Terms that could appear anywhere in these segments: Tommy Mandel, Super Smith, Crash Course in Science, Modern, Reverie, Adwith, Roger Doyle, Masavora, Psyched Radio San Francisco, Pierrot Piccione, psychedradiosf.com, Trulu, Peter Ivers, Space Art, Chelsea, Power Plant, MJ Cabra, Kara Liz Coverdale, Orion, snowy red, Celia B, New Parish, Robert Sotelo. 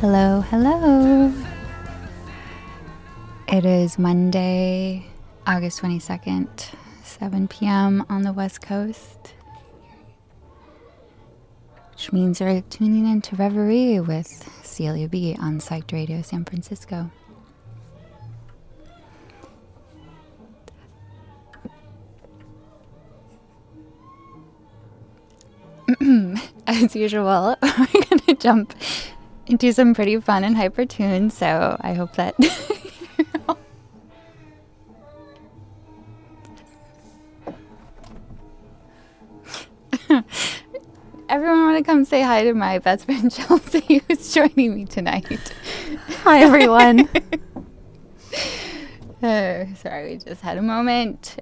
Hello, hello. It is Monday, August 22nd, 7 p.m. on the West Coast, which means you're tuning in to Reverie with Celia B on Psyched Radio San Francisco. As usual, we're going to jump into some pretty fun and hyper tunes, so I hope that everyone want to come say hi to my best friend Chelsea, who's joining me tonight. Hi, everyone. Sorry, we just had a moment.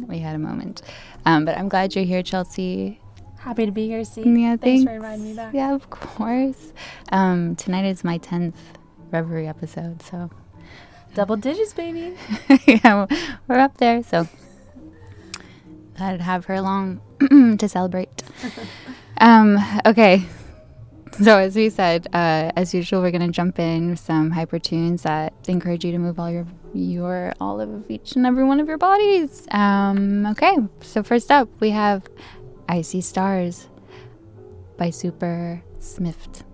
But I'm glad you're here, Chelsea. Happy to be here, C. Yeah, thanks for inviting me back. Yeah, of course. Tonight is my 10th Reverie episode, so double digits, baby. Yeah, we're up there, so glad to have her along to celebrate. Okay, so as we said, as usual, we're going to jump in with some hyper tunes that encourage you to move all all of each and every one of your bodies. Okay, so first up, we have I See Stars by Super Smith.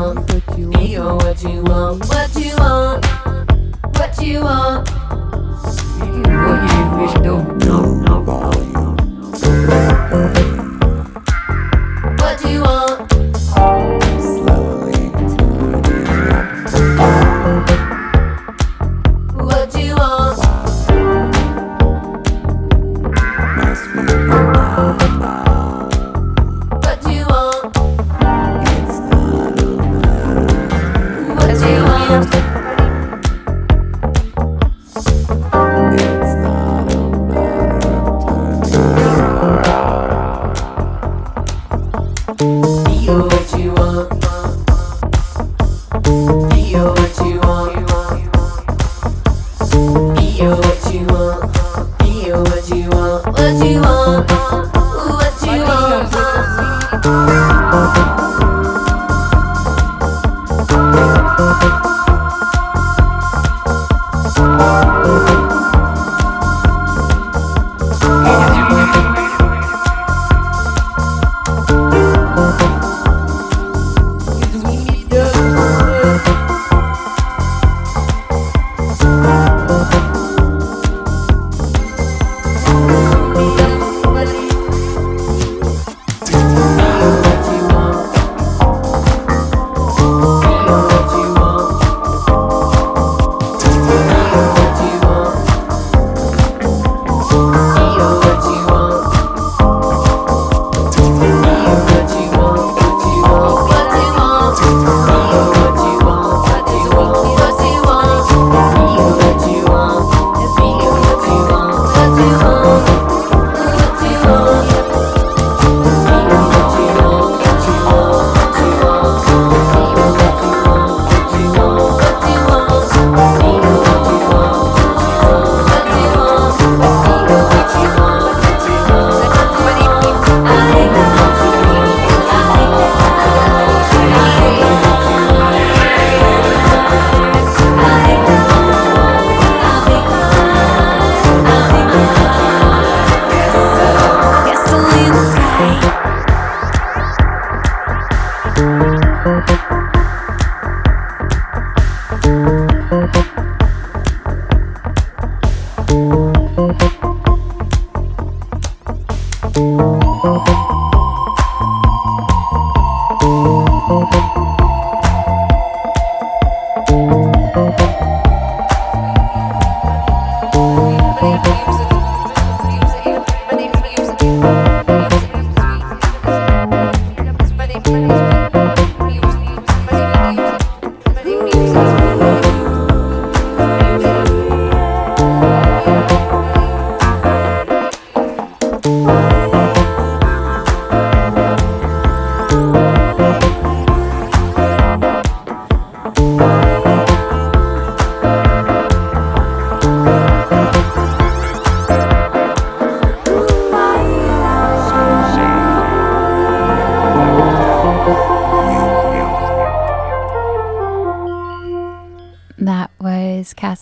want, Eeyore, what you want, what you want, what you want. What you wish don't know nobody. What you want? Slowly turning up. What you want? Must be my mind.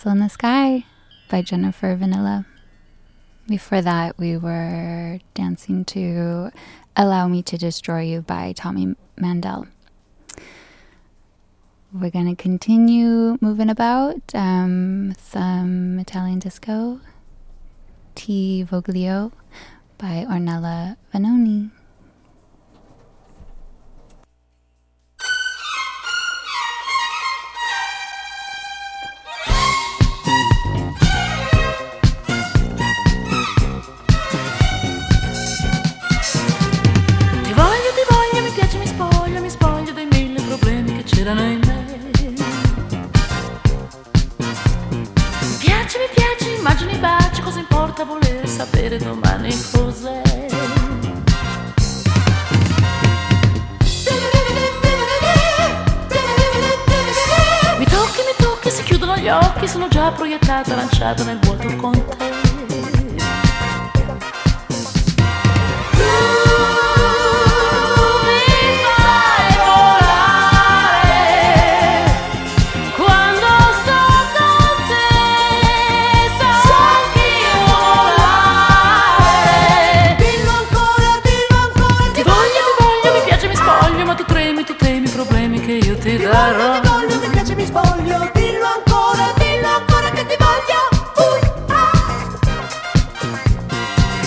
In the Sky by Jennifer Vanilla. Before that we were dancing to Allow Me to Destroy You by Tommy Mandel. We're gonna continue moving about some Italian disco, Ti Voglio by Ornella Vanoni. C'erano in me. Mi piaci, immagini, baci, cosa importa voler sapere domani cos'è. Mi tocchi, si chiudono gli occhi, sono già proiettata, lanciata nel vuoto con te. Ti ti darò. Ti voglio, ti piace, mi spoglio. Dillo ancora che ti voglio.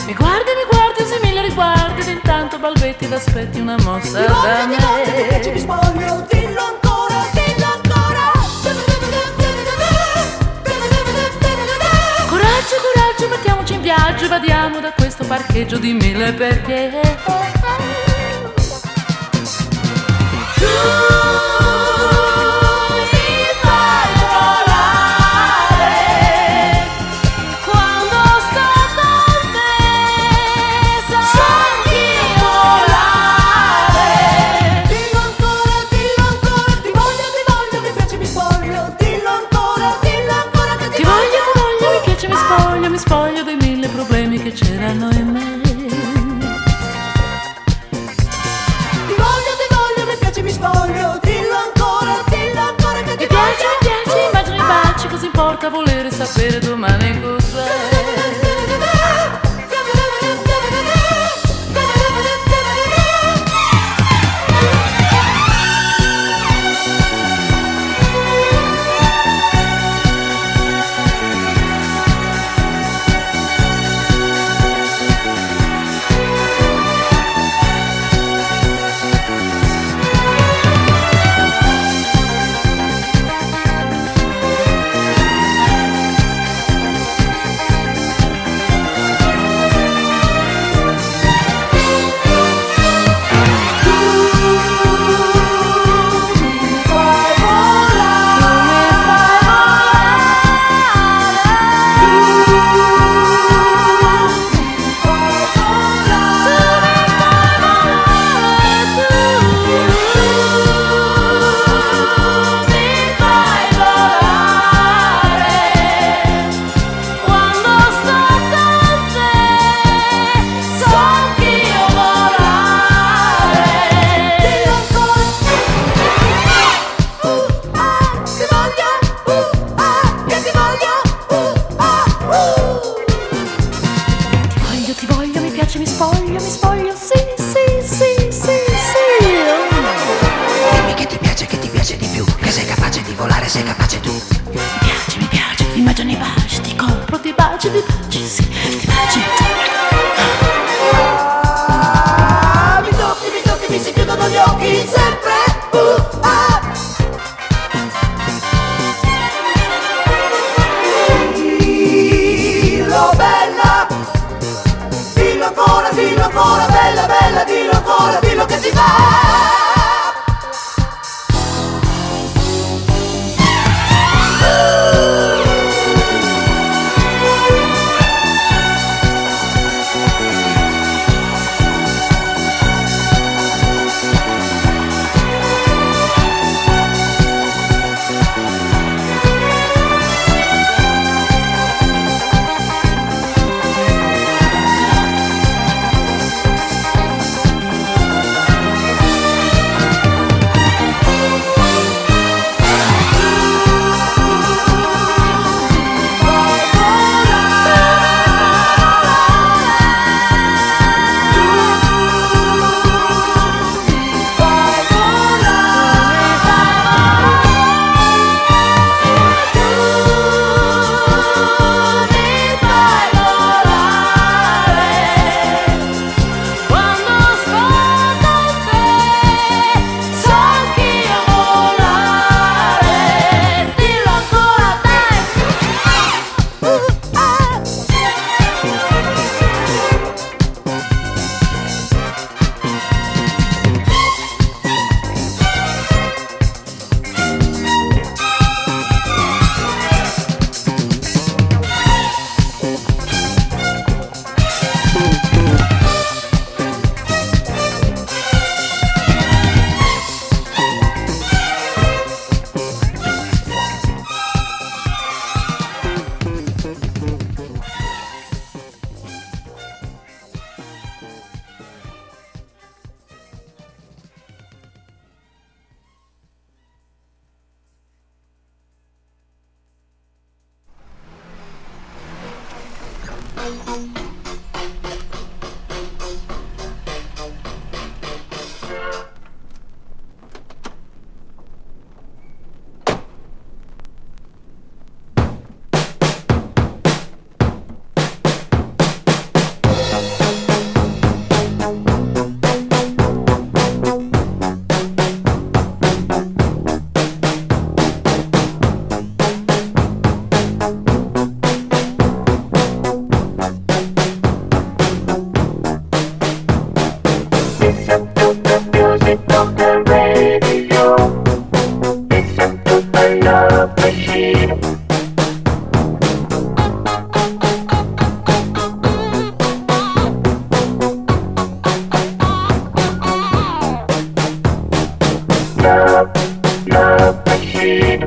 Mi guardi, se mi la riguardi ed intanto balbetti ed aspetti una mossa da me. Ti voglio, ti piace, mi spoglio. Dillo ancora Coraggio, coraggio, mettiamoci in viaggio e vadiamo da questo parcheggio di mille perché. Volere sapere domani cos'è. Super Radio. It's a super love machine. Love machine.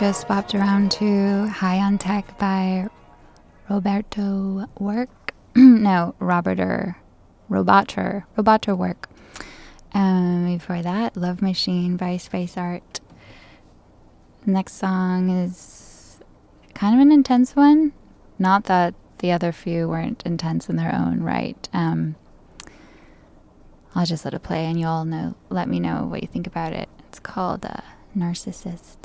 just bopped around to High on Tech by Roboter Work. Before that, Love Machine by Space Art. The next song is kind of an intense one. Not that the other few weren't intense in their own right. I'll just let it play and you all know. Let me know what you think about it. It's called Narcissist.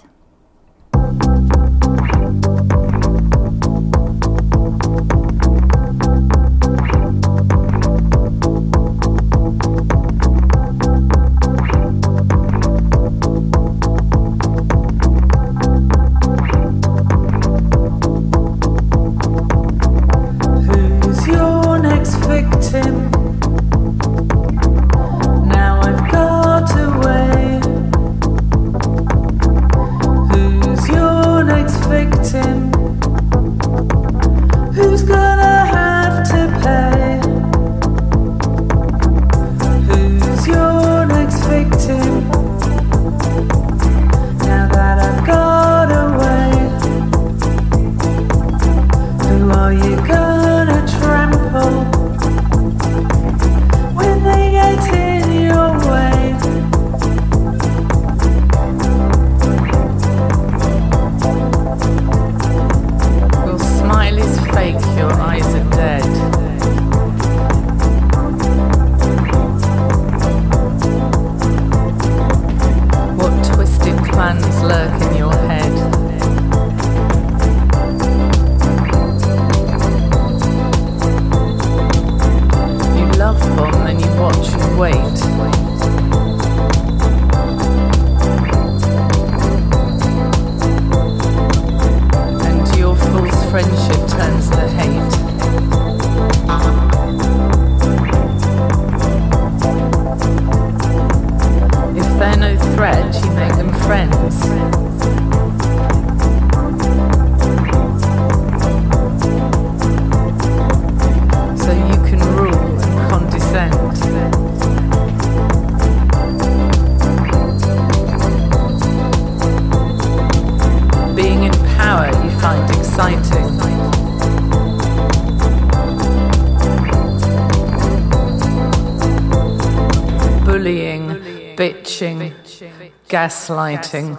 Gaslighting.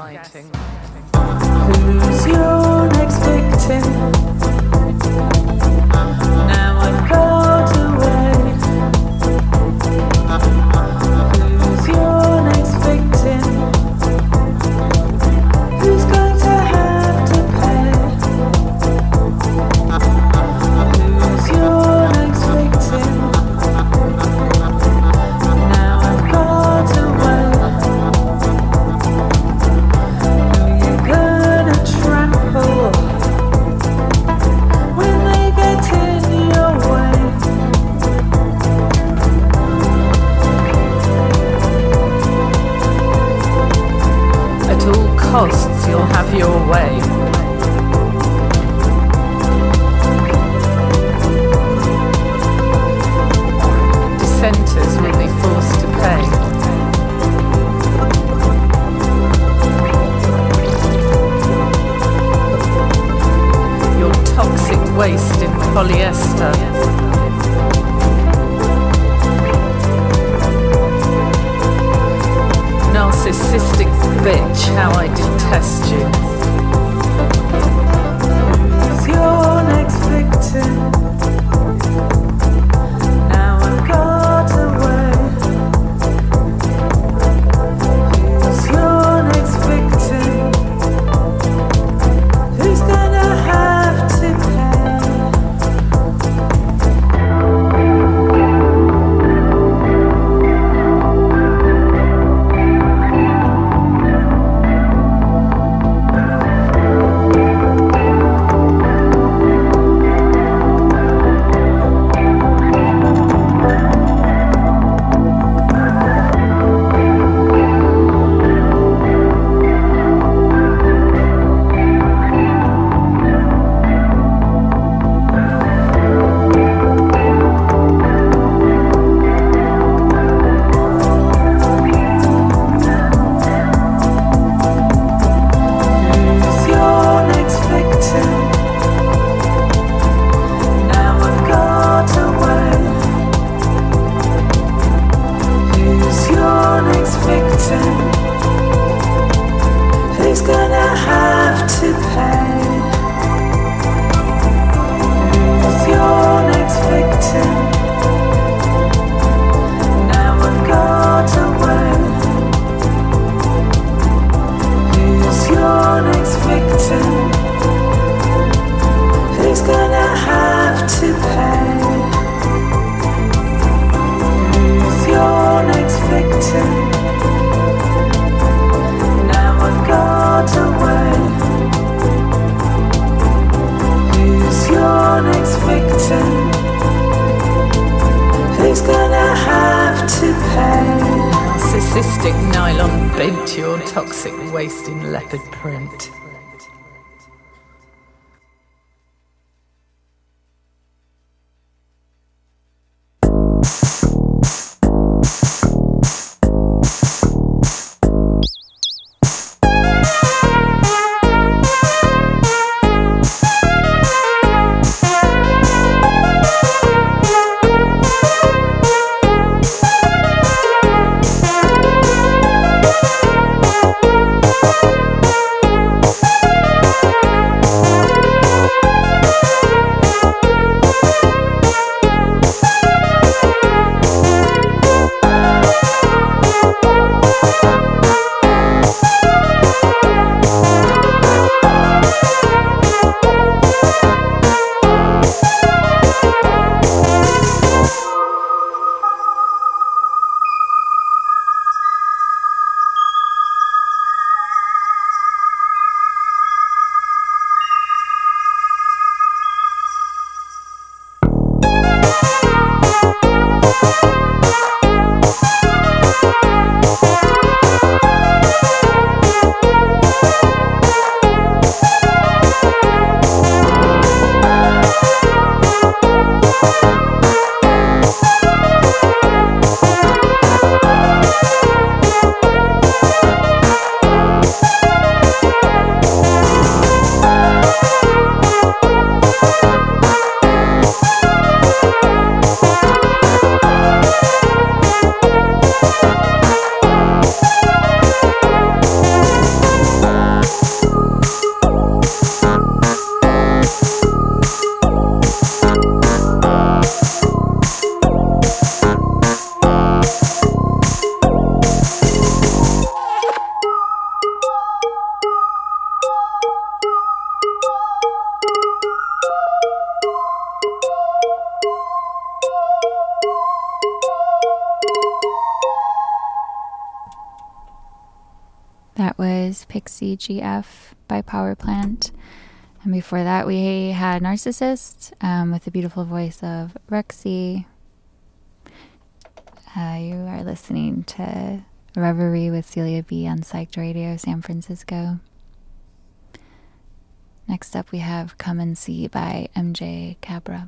Who's your next victim? Now I've got away. Who's your next victim? Who's going to have to pay? Who's your next victim? Costs, you'll have your way. Dissenters will be forced to pay. Your toxic waste in polyester. Narcissistic bitch, how I detest you. Who's your next victim? Now I've got away. Who's your next victim? Who's gonna have to pay? plastic nylon bent, your toxic waste in leopard print. CGF by Power Plant. And before that we had Narcissist with the beautiful voice of Rexy. You are listening to Reverie with Celia B on Psyched Radio San Francisco. Next up we have Come and See by MJ Cabra.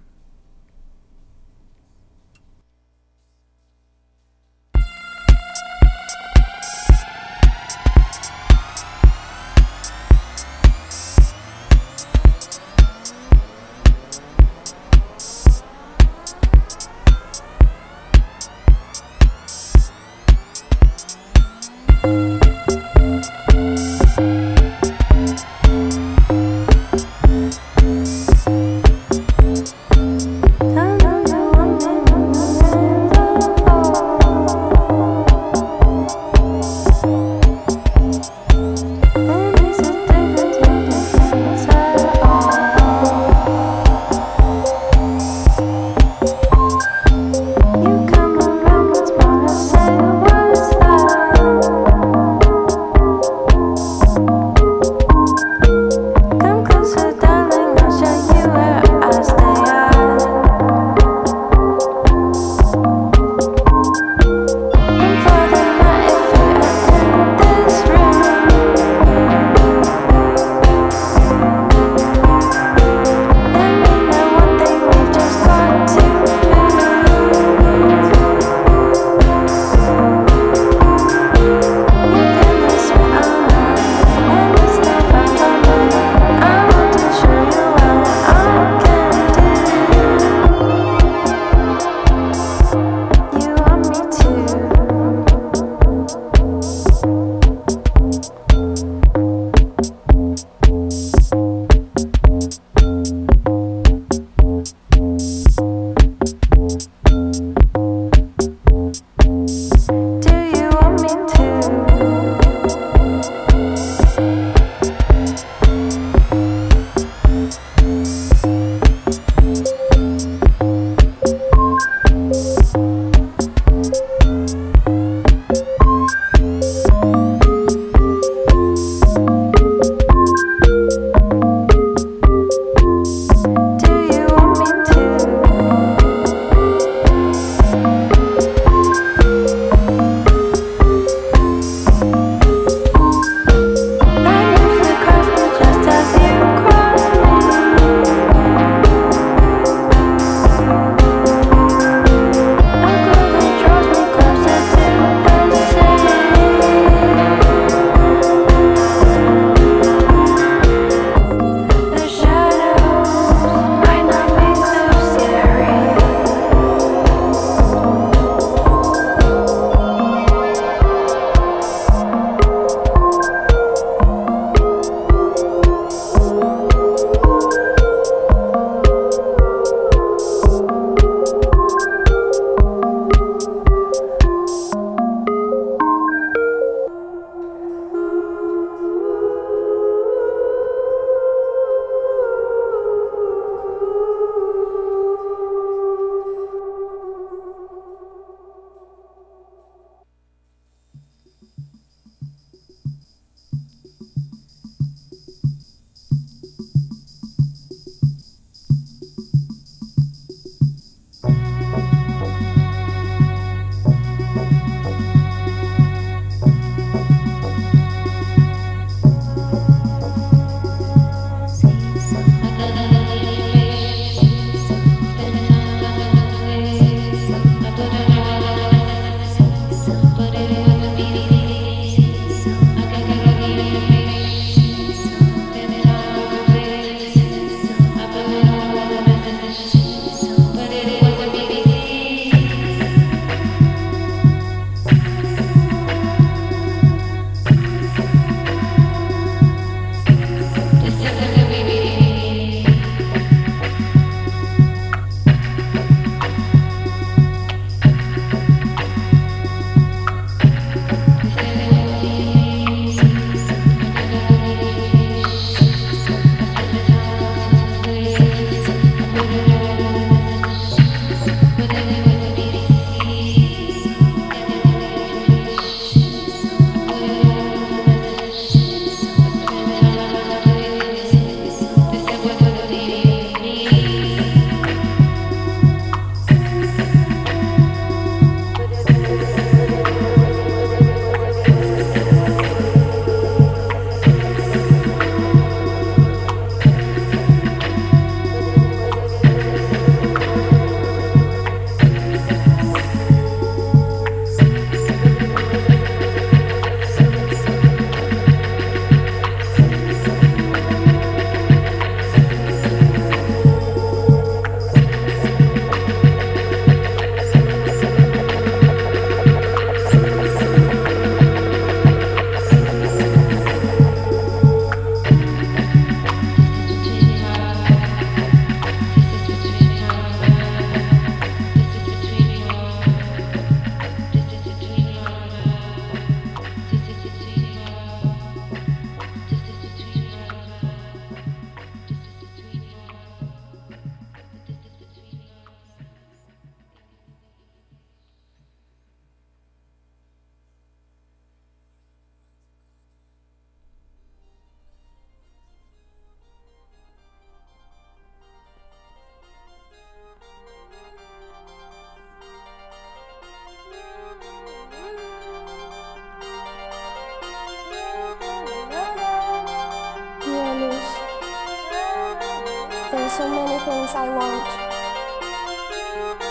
things I want,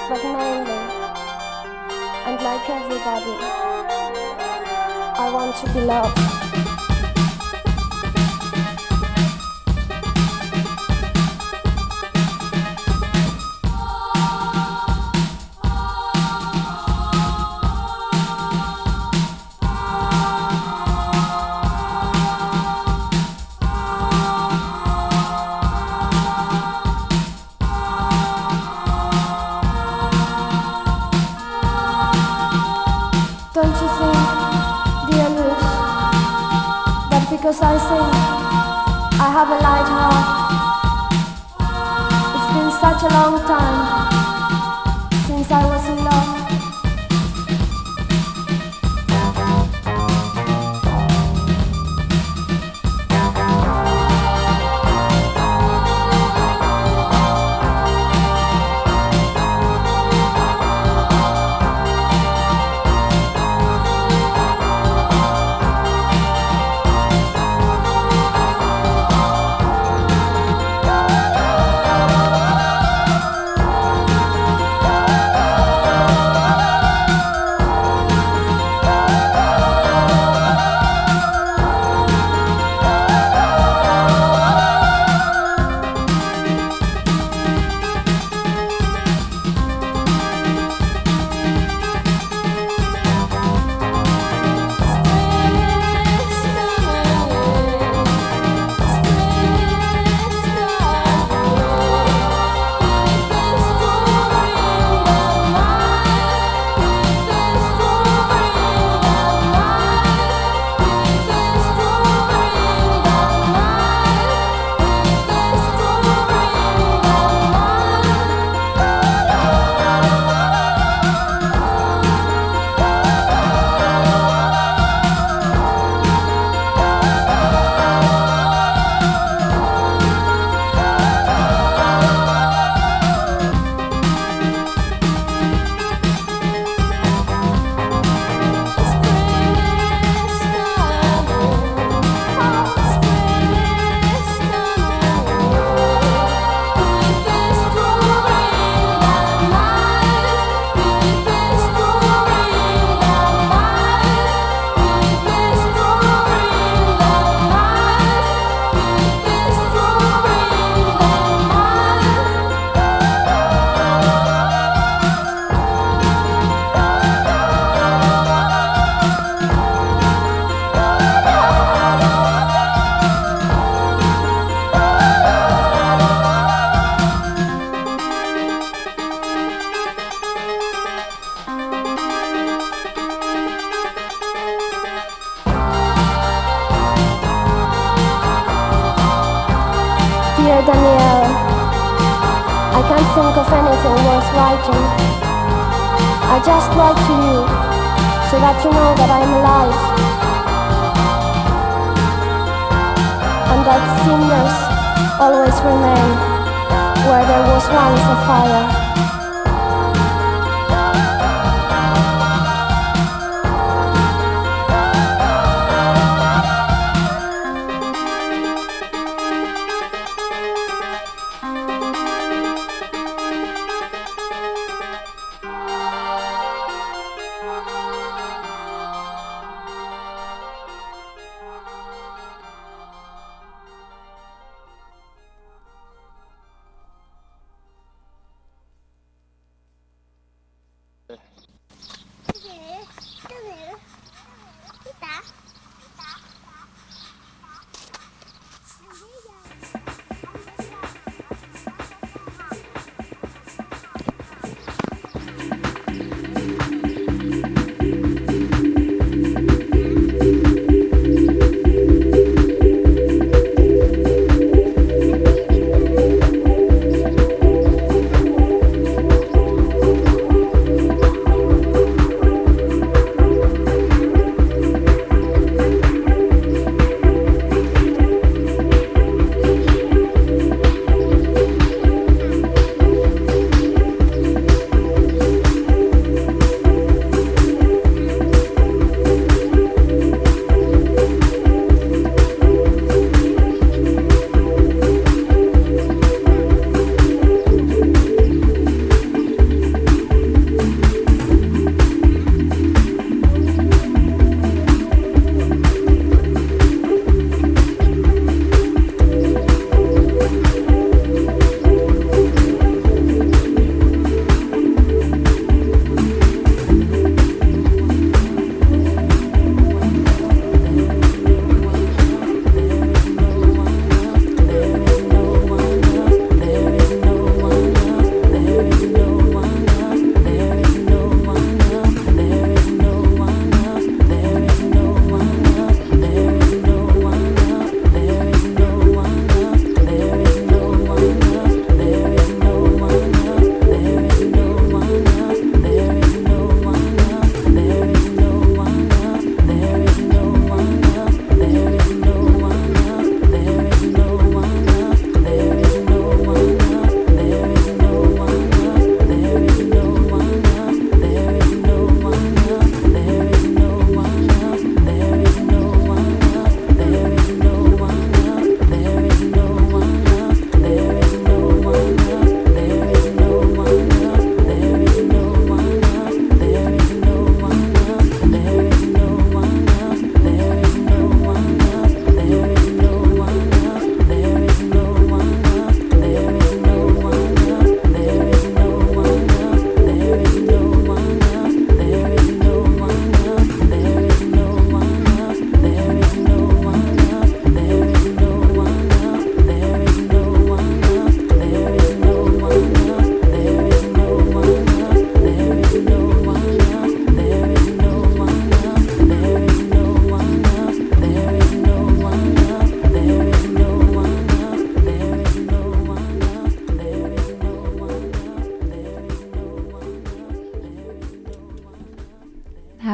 but mainly, and like everybody, I want to be loved. Because I think I have a light heart. It's been such a long time since I was in love.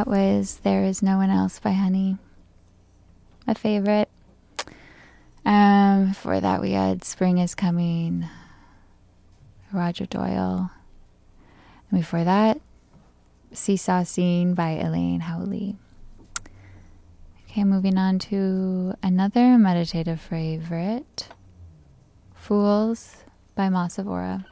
that was There Is No One Else by Honey, a favorite. Before that we had Spring Is Coming, Roger Doyle. And before that, Seesaw Scene by Elaine Howley. Okay, moving on to another meditative favorite, Fools by Masavora.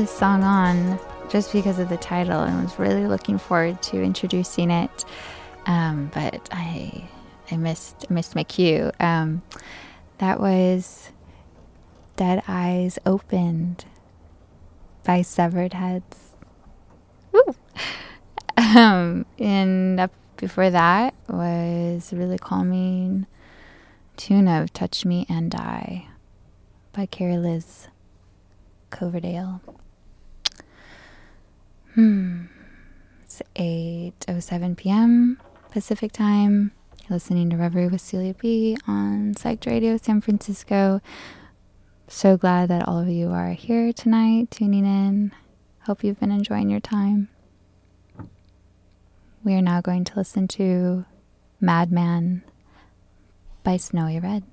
this song on just because of the title and was really looking forward to introducing it. But I missed my cue. That was Dead Eyes Opened by Severed Heads. Woo! And up before that was a really calming tune of Touch Me and Die by Kara Liz Coverdale. It's 8:07 p.m. Pacific time. You're listening to Reverie with Celia B on Psyched Radio San Francisco. So glad that all of you are here tonight tuning in. Hope you've been enjoying your time. We are now going to listen to Madman by Snowy Red.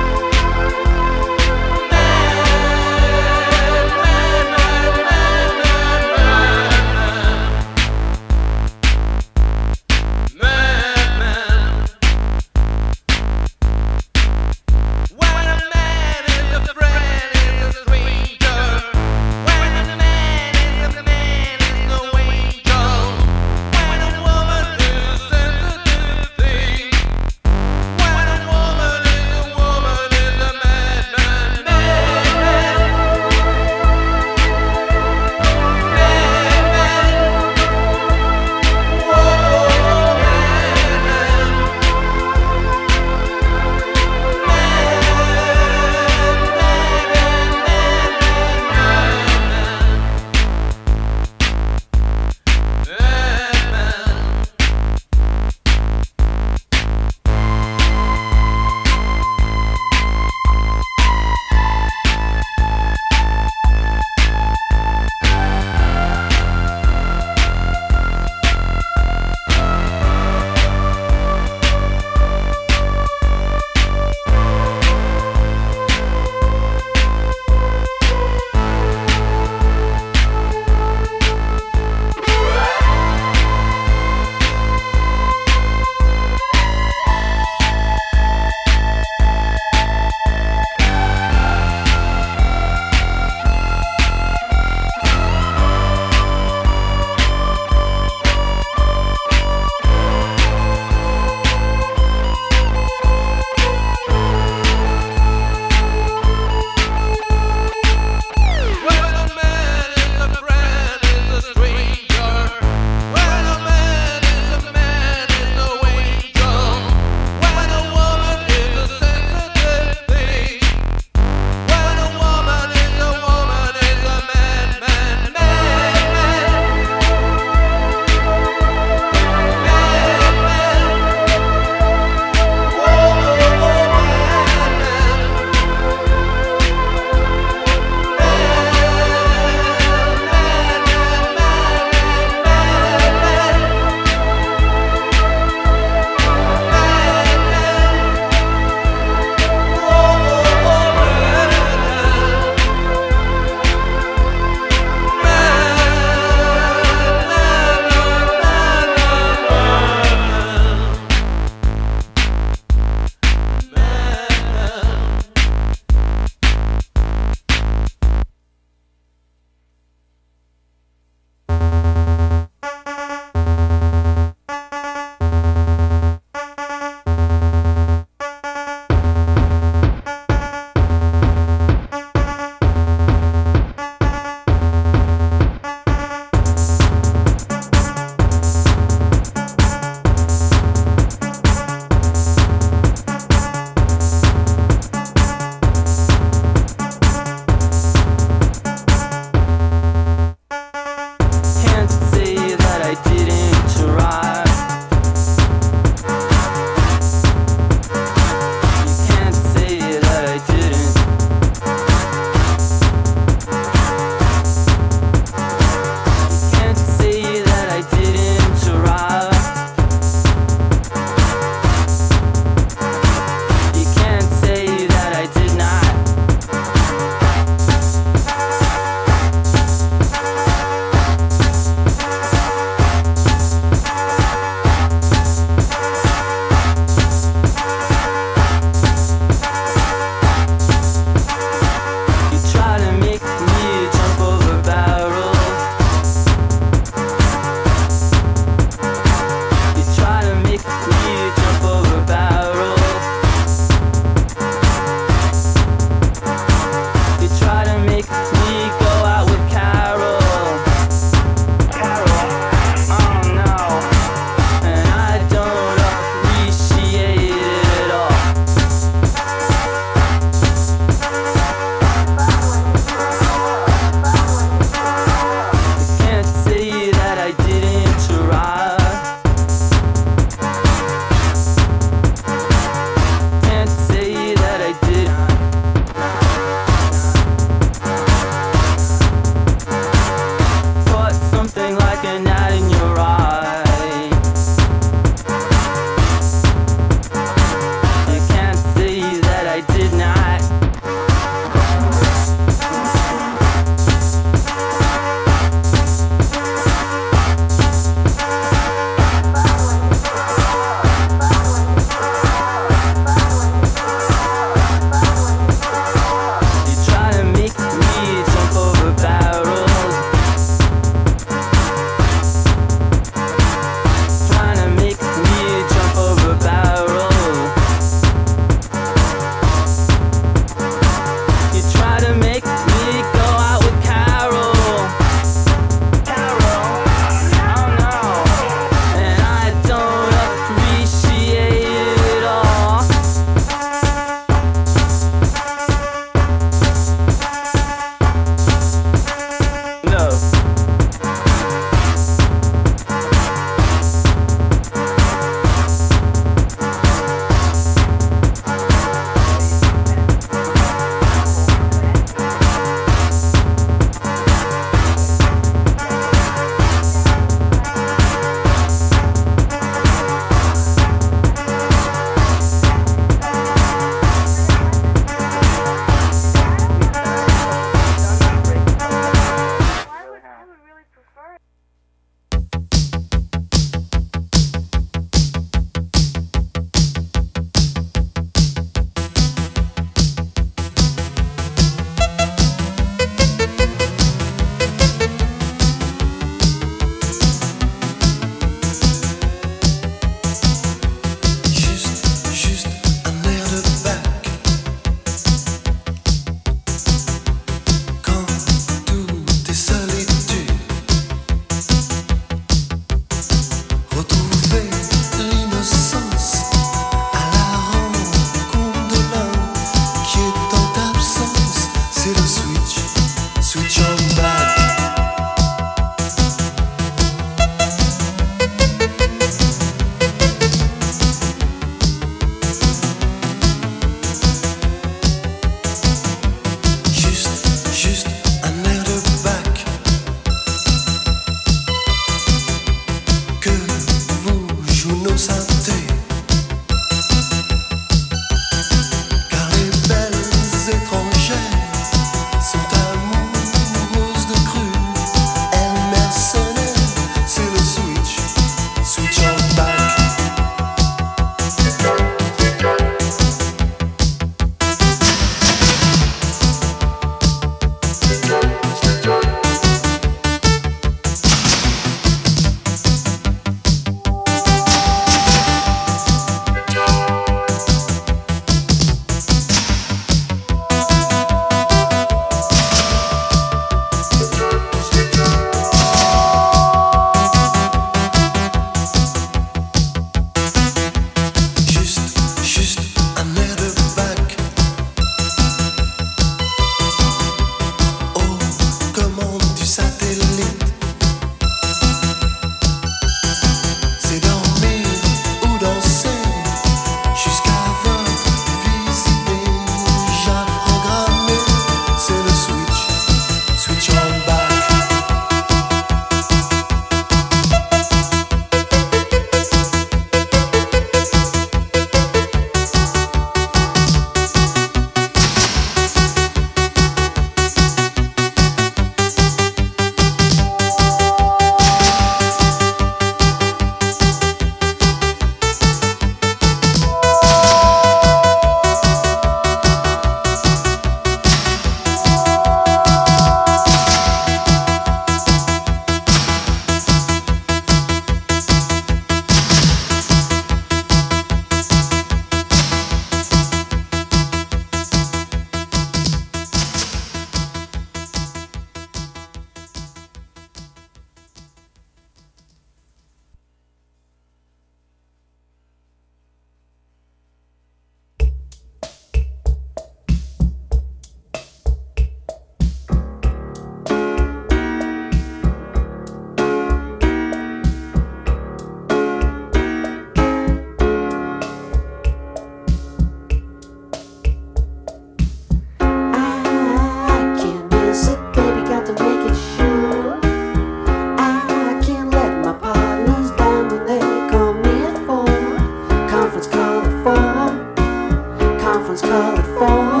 conference colored form.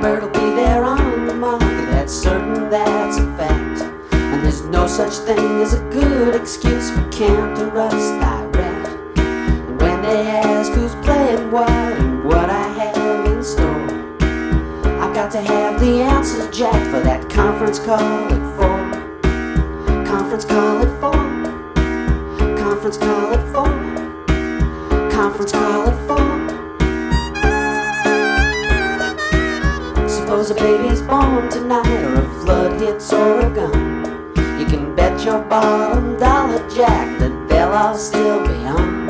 Bird'll be there on the mark, that's certain, that's a fact. And there's no such thing as a good excuse for camp to rust I rat. And when they ask who's playing what and what I have in store, I've got to have the answers, Jack, for that conference call at 4. Conference call at 4. Conference call at 4. Conference call at 4. Suppose a baby's born tonight, or a flood hits Oregon. You can bet your bottom dollar, Jack, that they'll all still be home.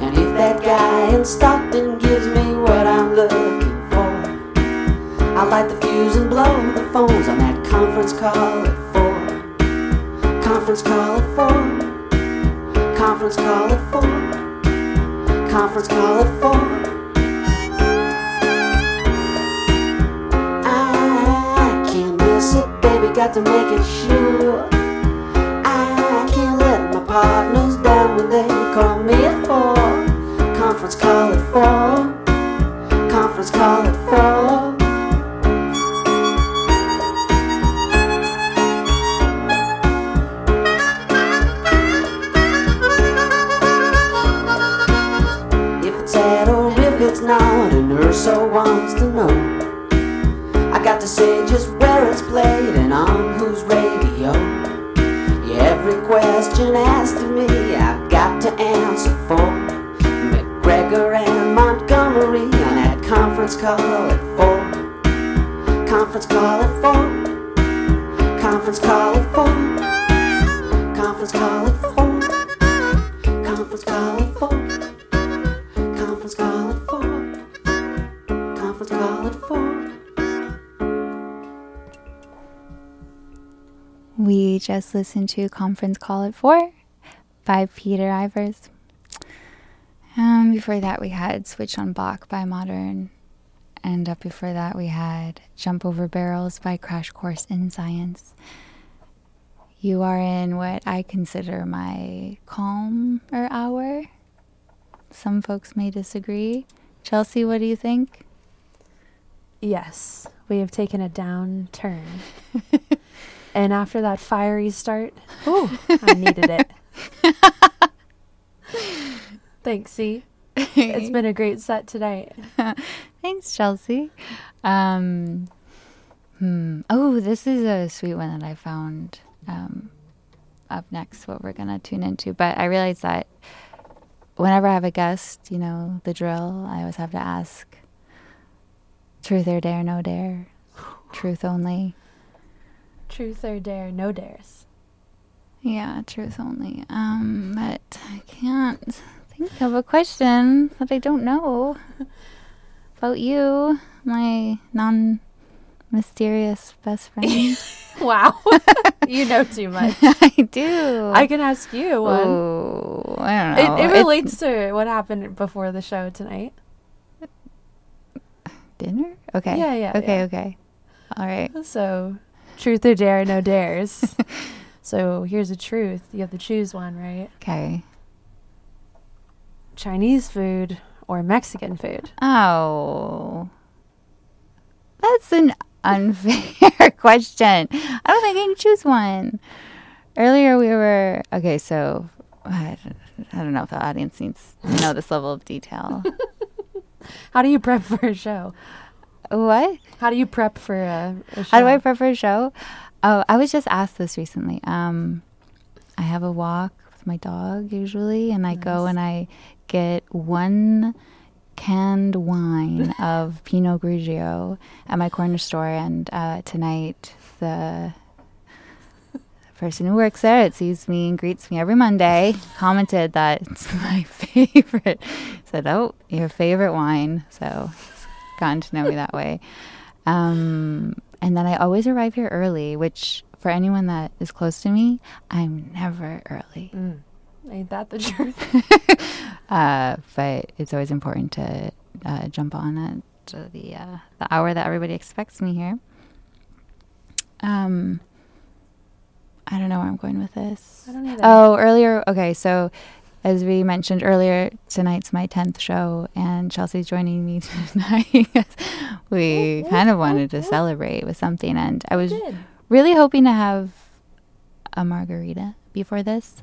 And if that guy in Stockton gives me what I'm looking for, I'll light the fuse and blow the phones on that conference call at 4. Conference call at 4. Conference call at 4. Conference call at 4. I can't miss it, baby, got to make it sure. I can't let my partners down when they call me at 4. Conference call at 4. Conference call at 4. Not, and her so wants to know. I got to say just where it's played and on whose radio. Yeah, every question asked of me I've got to answer for. McGregor and Montgomery on that conference call at 4. Conference call at 4. Conference call at 4. Conference call at 4. Conference call at 4. Conference call at 4. We just listened to Conference Call at 4 by Peter Ivers. Before that we had Switch on Bach by Modern. And up before that we had Jump Over Barrels by Crash Course in Science. You are in what I consider my calmer hour. Some folks may disagree. Chelsea, what do you think? Yes, we have taken a downturn. And after that fiery start, ooh, I needed it. Thanks, C. It's been a great set tonight. Thanks, Chelsea. Oh, this is a sweet one that I found. Up next, what we're going to tune into. But I realized that whenever I have a guest, you know, the drill, I always have to ask, truth or dare, no dare. Truth only. Truth or dare, no dares. Yeah, truth only. But I can't think of a question that I don't know about you, my non-mysterious best friend. Wow. You know too much. I do. I can ask you one. Oh, I don't know. It relates to what happened before the show tonight. Dinner? Okay. Yeah. Okay, yeah. Okay. All right. So, truth or dare, no dares. So, here's the truth. You have to choose one, right? Okay. Chinese food or Mexican food? Oh. That's an unfair question. I don't think I can choose one. Earlier we were... Okay, so... I don't know if the audience needs to know this level of detail. How do you prep for a show? What? How do you prep for a show? How do I prep for a show? Oh, I was just asked this recently. I have a walk with my dog usually, and nice. I go and I get one canned wine of Pinot Grigio at my corner store. And tonight, the person who works there, it sees me and greets me every Monday, commented that it's my favorite. Said, oh, your favorite wine. So it's gotten to know me that way. And then I always arrive here early, which for anyone that is close to me, I'm never early. Ain't that the truth? But it's always important to jump on at the hour that everybody expects me here. I don't know where I'm going with this. I don't either. Oh, earlier. Okay, so as we mentioned earlier, tonight's my 10th show, and Chelsea's joining me tonight. We kind of wanted to celebrate with something, and I was really hoping to have a margarita before this,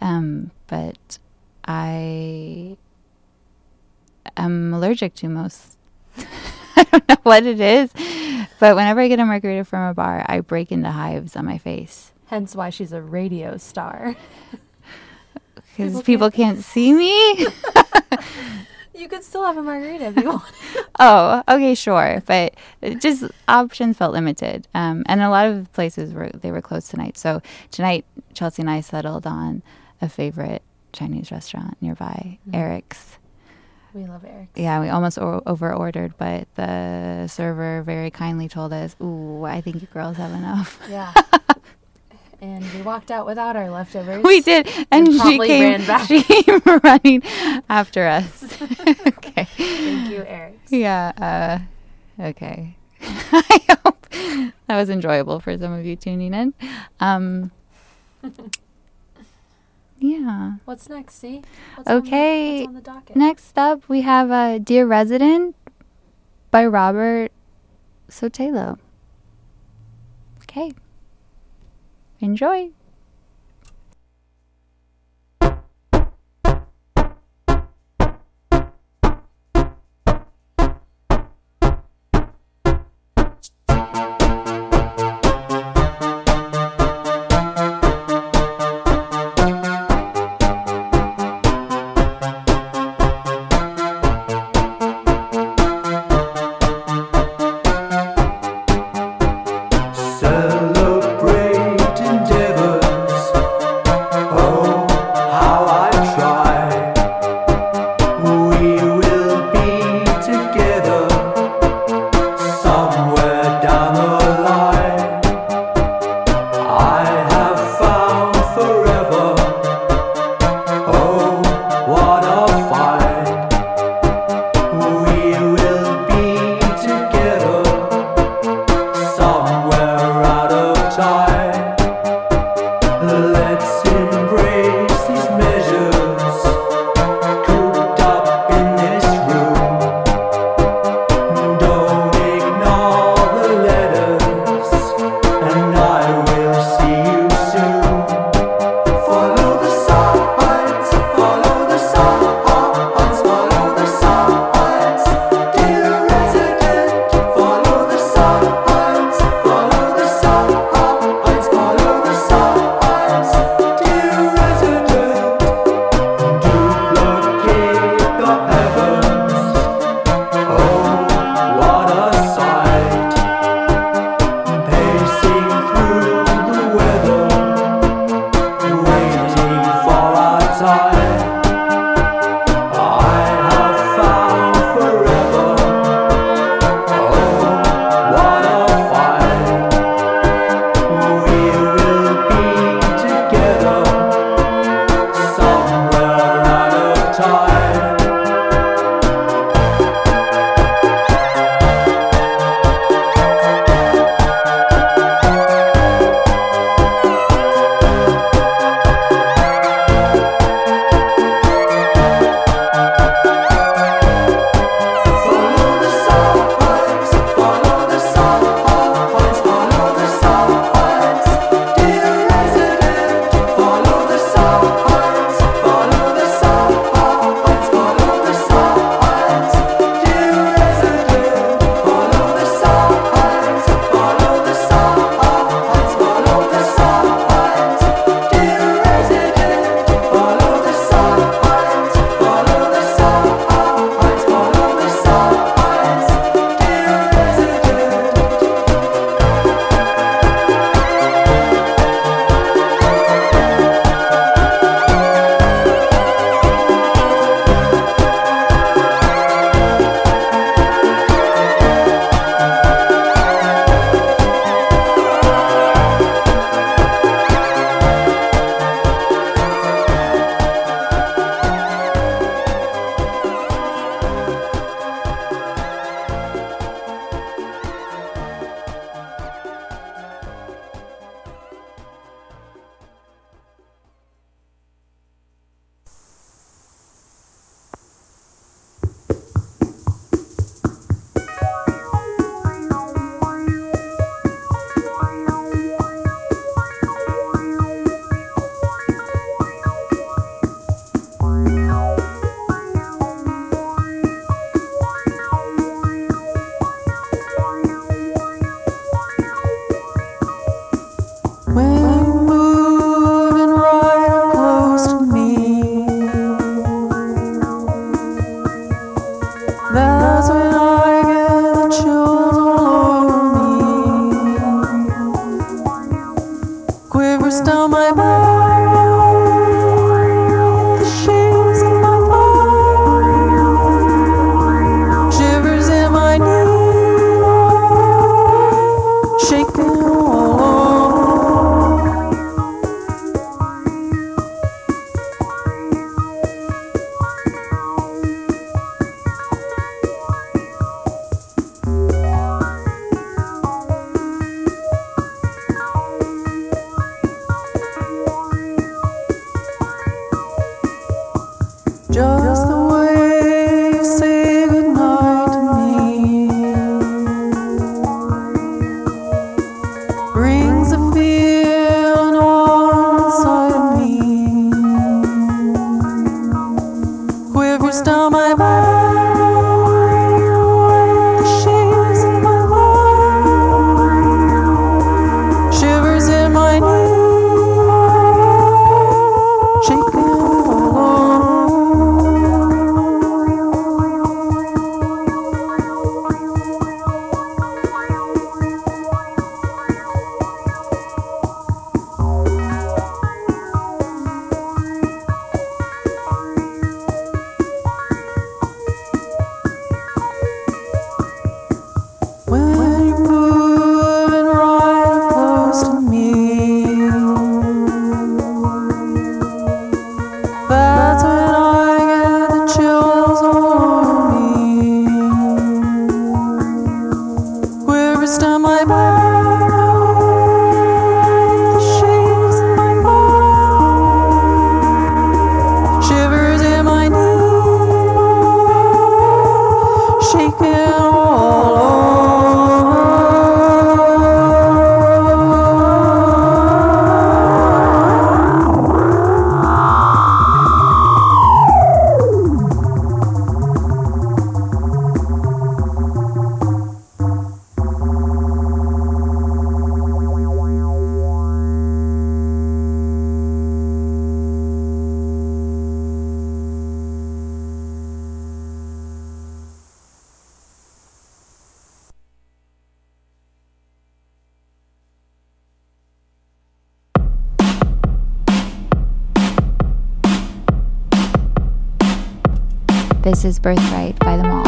but I am allergic to most. I don't know what it is, but whenever I get a margarita from a bar, I break into hives on my face. Hence why she's a radio star. Because people can't see me. You could still have a margarita if you want. Oh, okay, sure. But just options felt limited. And a lot of places, they were closed tonight. So tonight, Chelsea and I settled on a favorite Chinese restaurant nearby, Eric's. We love Eric's. Yeah, we almost over-ordered, but the server very kindly told us, ooh, I think you girls have enough. Yeah. And we walked out without our leftovers. We did. And she came running after us. Okay. Thank you, Eric. Yeah. Okay. I hope that was enjoyable for some of you tuning in. Yeah. What's next, see? What's on the docket? Next up, we have Dear Resident by Robert Sotelo. Okay. Enjoy. Celebrate endeavor. just the way you say goodnight to me, brings a fear on all inside of me, quivers down my back. This is Birthright by The Mall.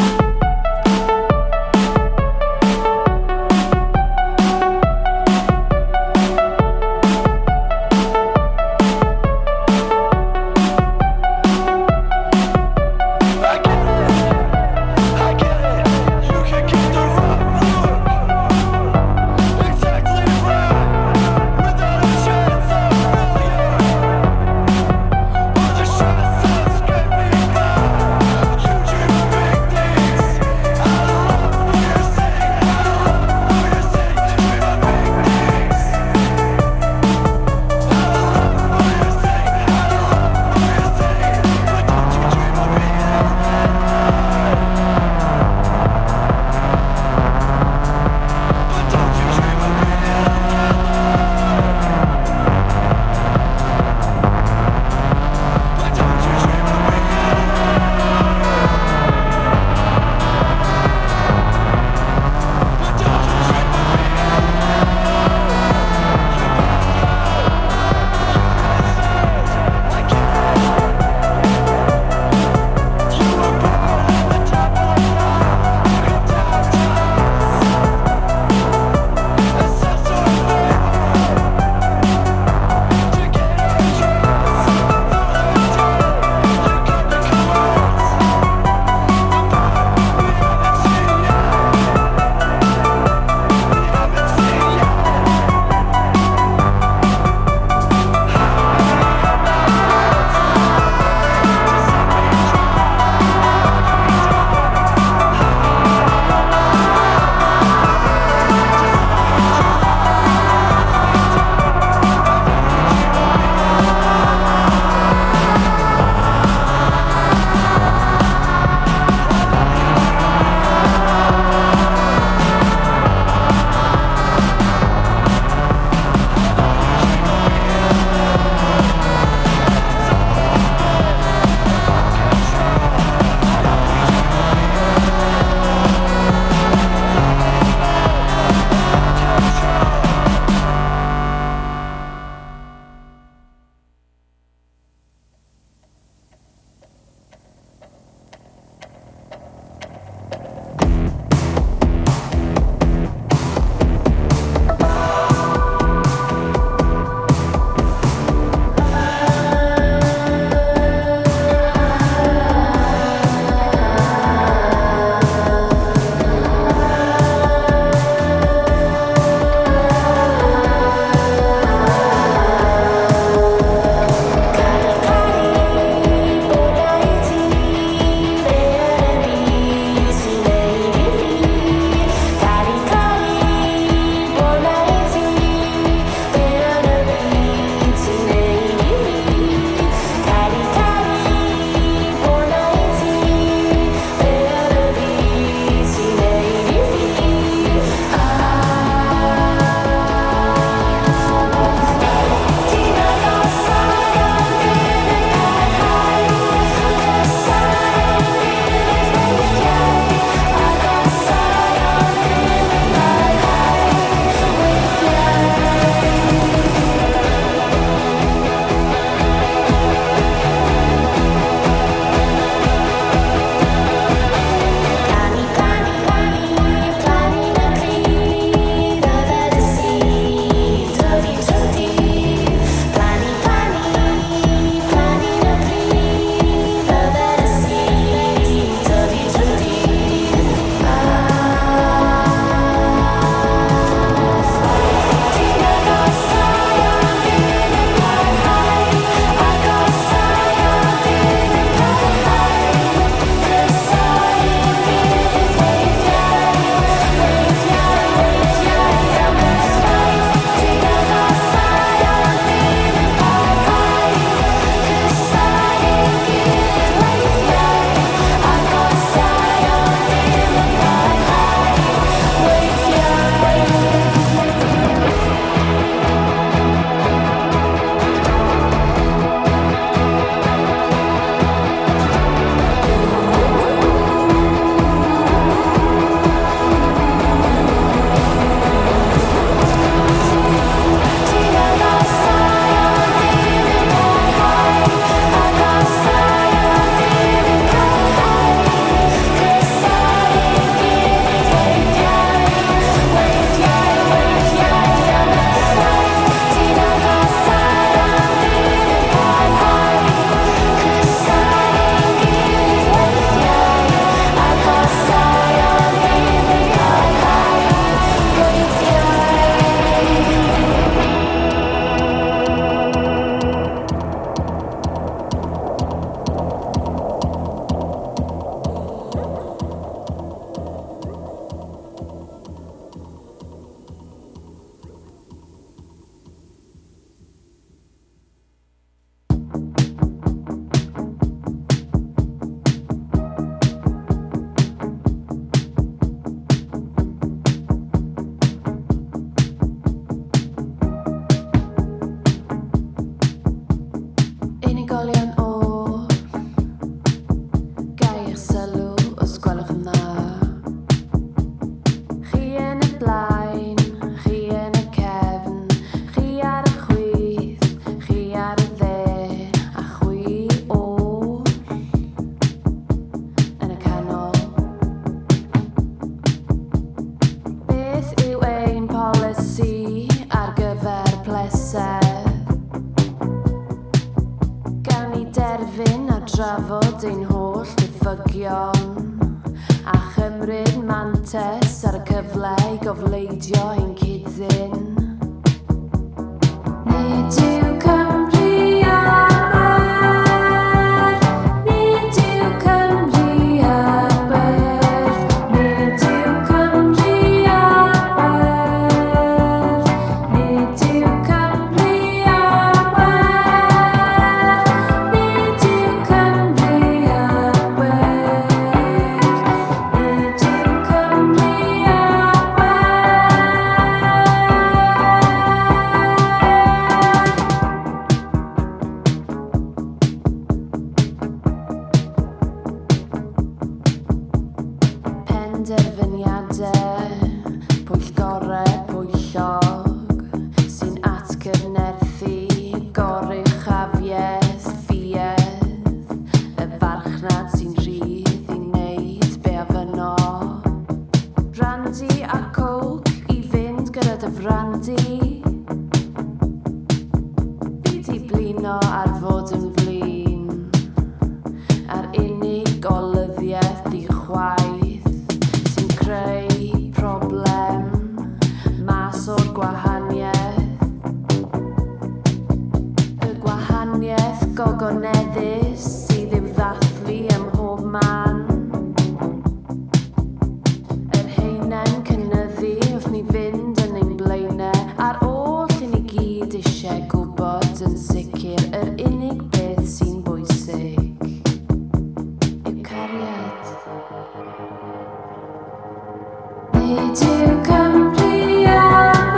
drafod ein holl diffygion a chymryd mantes ar y cyfle I gofleidio ein cyd-dyn. Nid yw Cymru ar berth, nid yw Cymru ar berth, nid yw Cymru ar berth, nid yw Cymru ar berth, nid yw Cymru ar berth, nid yw Cymru ar berth. Penderfyniadau, pwyll gorau, pwyll llog, sy'n atgyfnerthu goruchafies, ffies, y farchnad sy'n rhydd I wneud be a fyno. Brandy a coke I fynd gyda dy frandy, byd I blino ar fod yn flin, a'r unig olyddiaeth di chwaith sy'n creu problem mas o'r gwahaniaeth. Y gwahaniaeth gogoneddus sydd i'w ddathlu ym mhob man, yr heinen cynyddu wrth ni fynd yn ein blaenau, a'r oll i ni gyd eisiau gwybod yn sicr yr unig beth sy'n bwysig yw cariad. Nid yw Cymru ar berth, nid yw Cymru ar berth, nid yw Cymru ar berth, nid yw Cymru ar berth, nid yw Cymru ar berth, nid yw Cymru ar berth.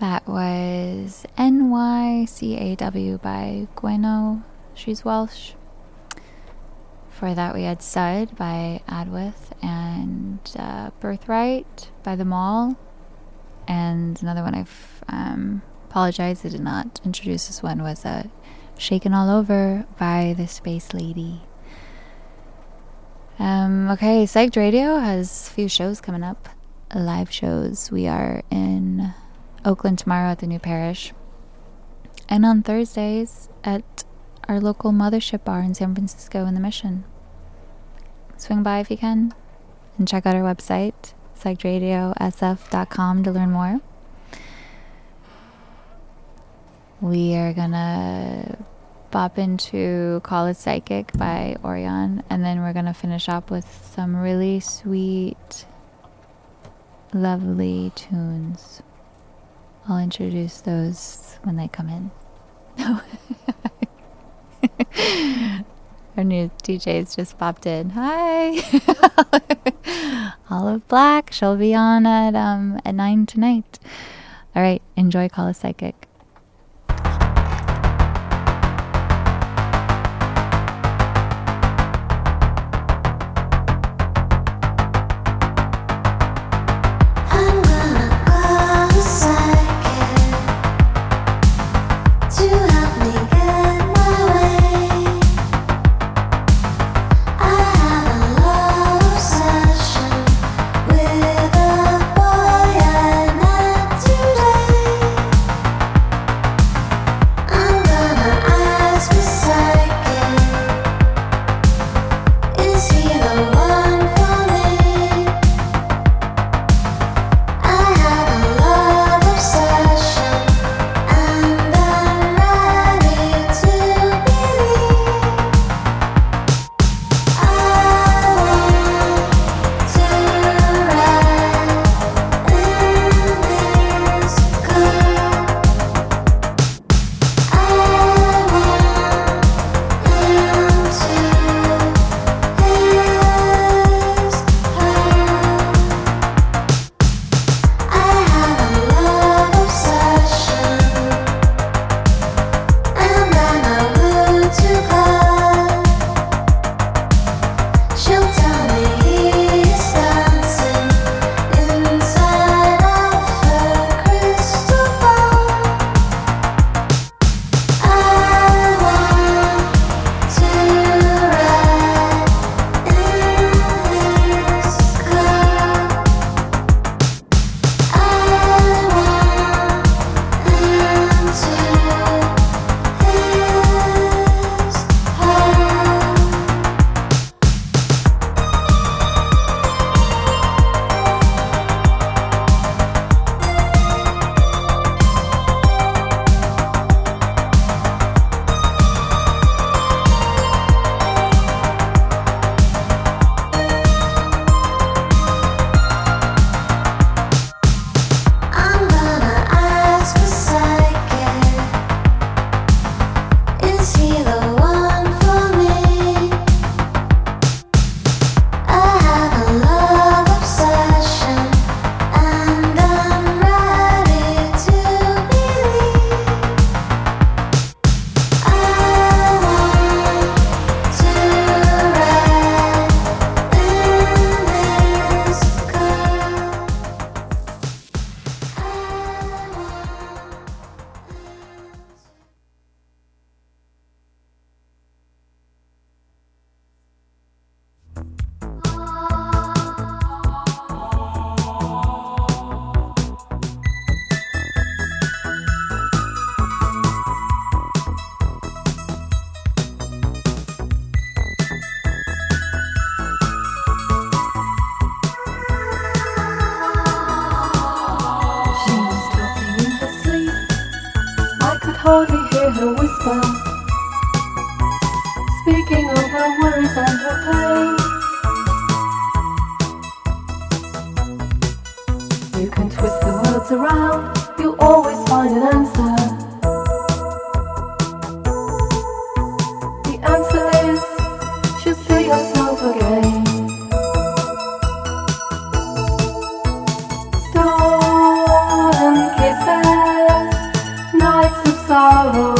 That was NYCAW by Gweno. She's Welsh. For that we had Sud by Adwith and Birthright by The Mall. And another one I've apologized I did not introduce this one was Shaken All Over by The Space Lady. Okay, Psyched Radio has a few shows coming up. Live shows. We are in Oakland tomorrow at the New Parish, and on Thursdays at our local Mothership Bar in San Francisco in the Mission. Swing by if you can and check out our website psychedradiosf.com to learn more. We are gonna bop into Call It Psychic by Orion, and then we're gonna finish up with some really sweet, lovely tunes. I'll introduce those when they come in. Our new DJ's just popped in. Hi! Olive Black. She'll be on at 9 tonight. All right. Enjoy Call a Psychic. speaking of her worries and her pain. You can twist the words around, you'll always find an answer. The answer is, just see yourself again. Stolen kisses, nights of sorrow.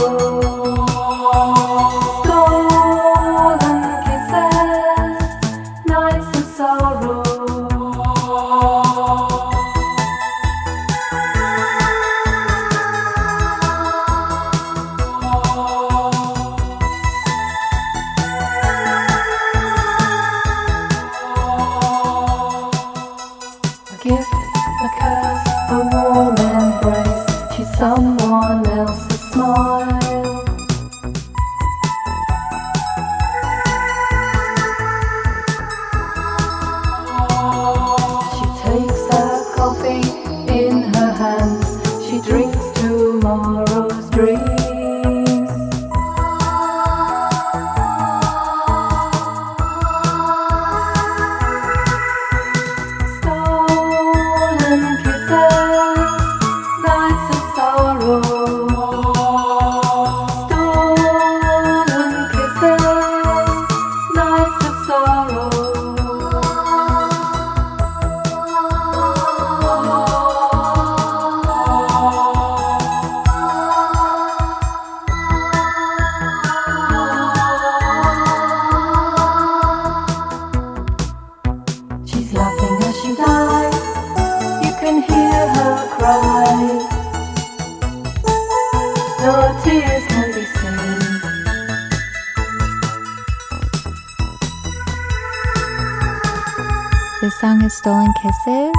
Stolen Kisses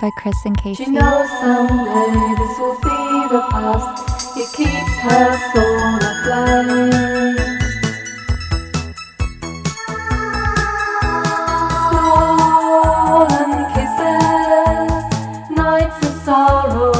by Chris and Casey. She knows someday this will be the past. It keeps her soul aflame. Stolen kisses, nights of sorrow.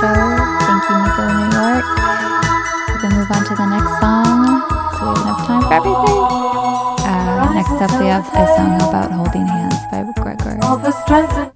Show. Thank you, Nico in New York. We're going to move on to the next song so we have enough time for everything. Next up, we have a song about holding hands by Gregor. All the strength.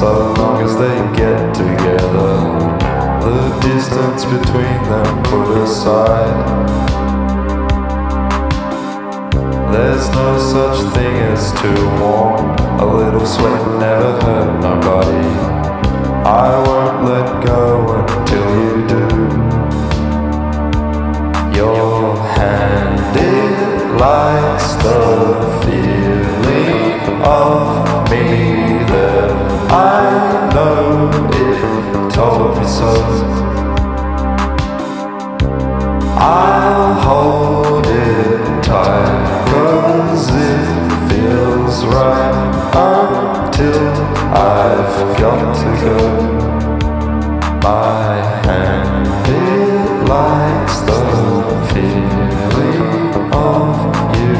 so long as they get together. The distance between them put aside. There's no such thing as too warm. A little sweat never hurt nobody. I won't let go until you do. Your hand, it lights the feeling of me that I know it told me so. I'll hold it tight, 'cause it feels right until I've got to go. My hand, it lights the feeling of you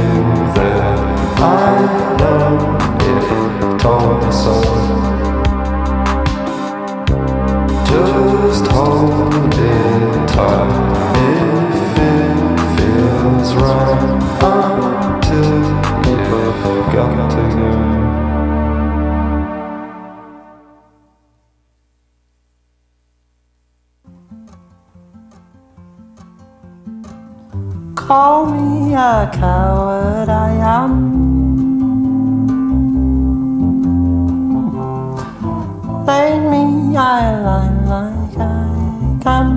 that I know it told me so. Just hold it tight if it feels right until you've got to go. Call me a coward, I am. Blame me, I lie like I can.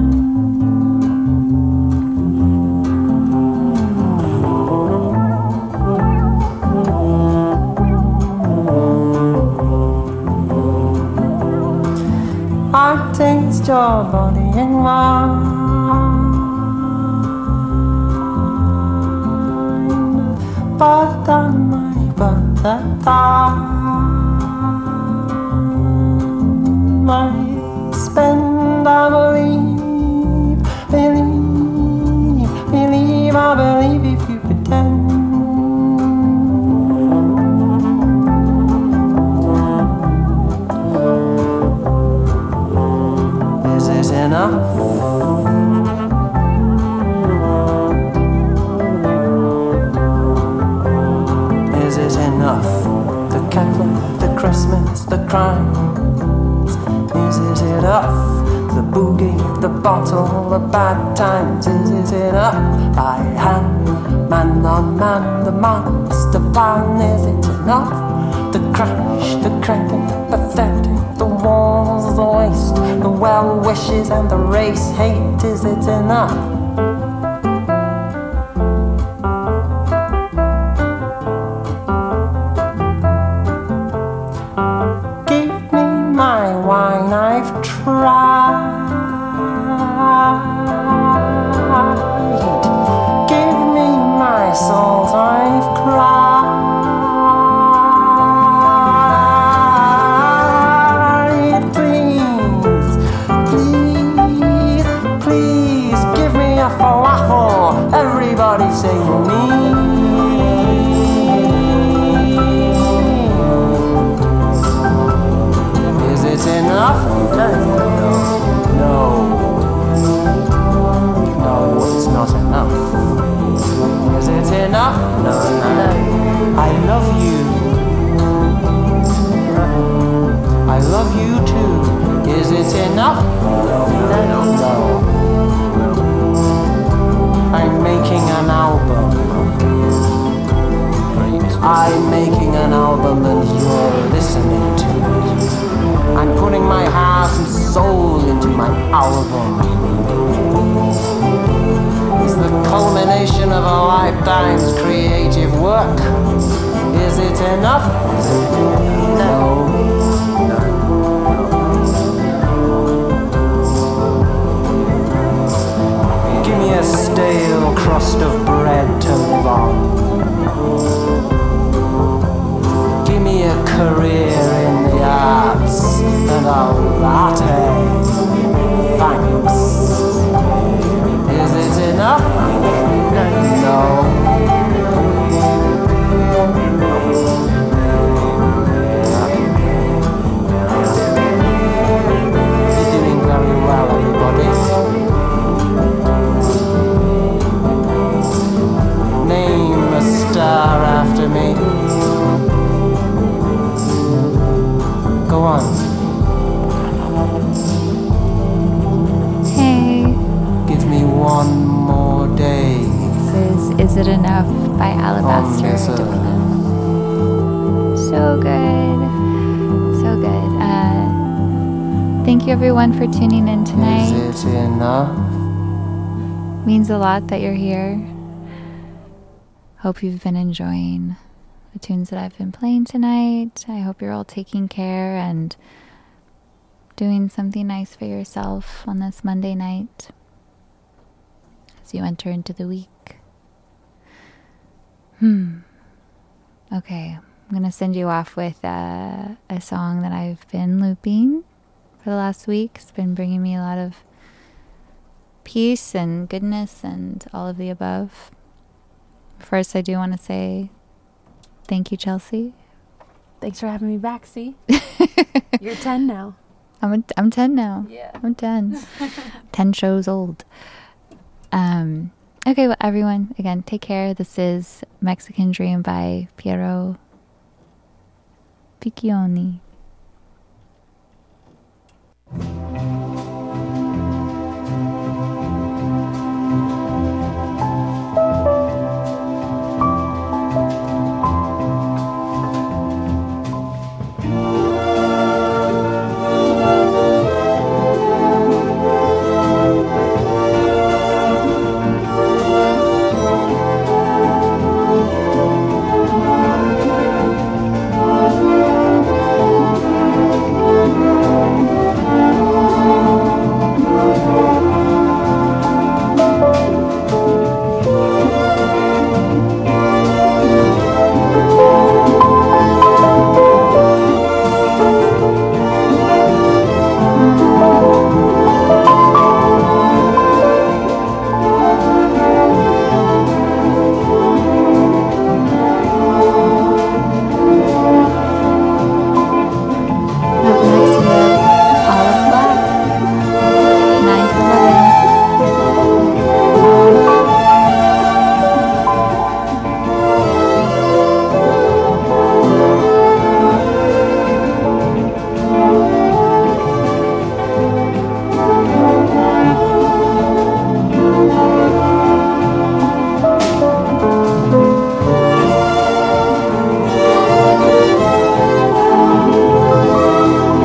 I taste your body in mine. But I'm my brother, I spend, I believe, I believe if you pretend. This is enough. Enough, the cattle, the Christmas, the crimes. Is it up? The boogie, the bottle, the bad times. Is it up? I am man on man, the monster plan. Is it enough? The crash, the cranking, pathetic, the walls, the waste, the well wishes and the race hate. Is it enough? Career in the Thank you everyone for tuning in tonight. Is it enough? Means a lot that you're here. Hope you've been enjoying the tunes that I've been playing tonight. I hope you're all taking care and doing something nice for yourself on this Monday night as you enter into the week. Okay, I'm going to send you off with a song that I've been looping for the last week. It's been bringing me a lot of peace and goodness and all of the above. First, I do want to say thank you, Chelsea. Thanks for having me back, see? You're 10 now. I'm 10 now. Yeah. I'm 10. 10 shows old. Okay, well, everyone, again, take care. This is Mexican Dream by Pierrot Piccione.